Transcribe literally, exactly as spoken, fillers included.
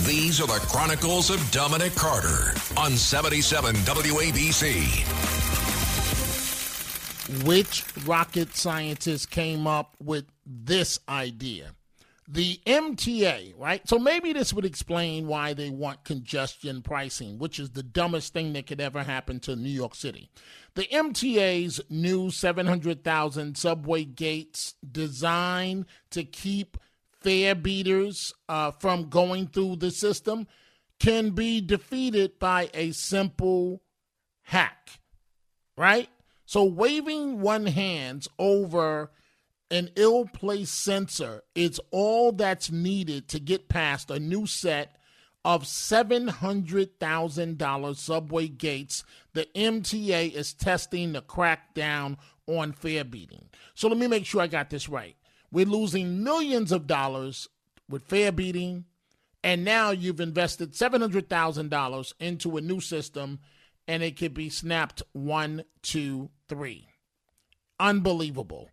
These are the Chronicles of Dominic Carter on seventy-seven W A B C. Which rocket scientist came up with this idea? The M T A, right? So maybe this would explain why they want congestion pricing, which is the dumbest thing that could ever happen to New York City. The M T A's new seven hundred thousand subway gates designed to keep fare beaters uh, from going through the system can be defeated by a simple hack, right? So waving one hand over an ill-placed sensor is all that's needed to get past a new set of seven hundred thousand dollars subway gates the M T A is testing to crack down on fare beating. So let me make sure I got this right. We're losing millions of dollars with fare beating, and now you've invested seven hundred thousand dollars into a new system, and it could be snapped one, two, three. Unbelievable.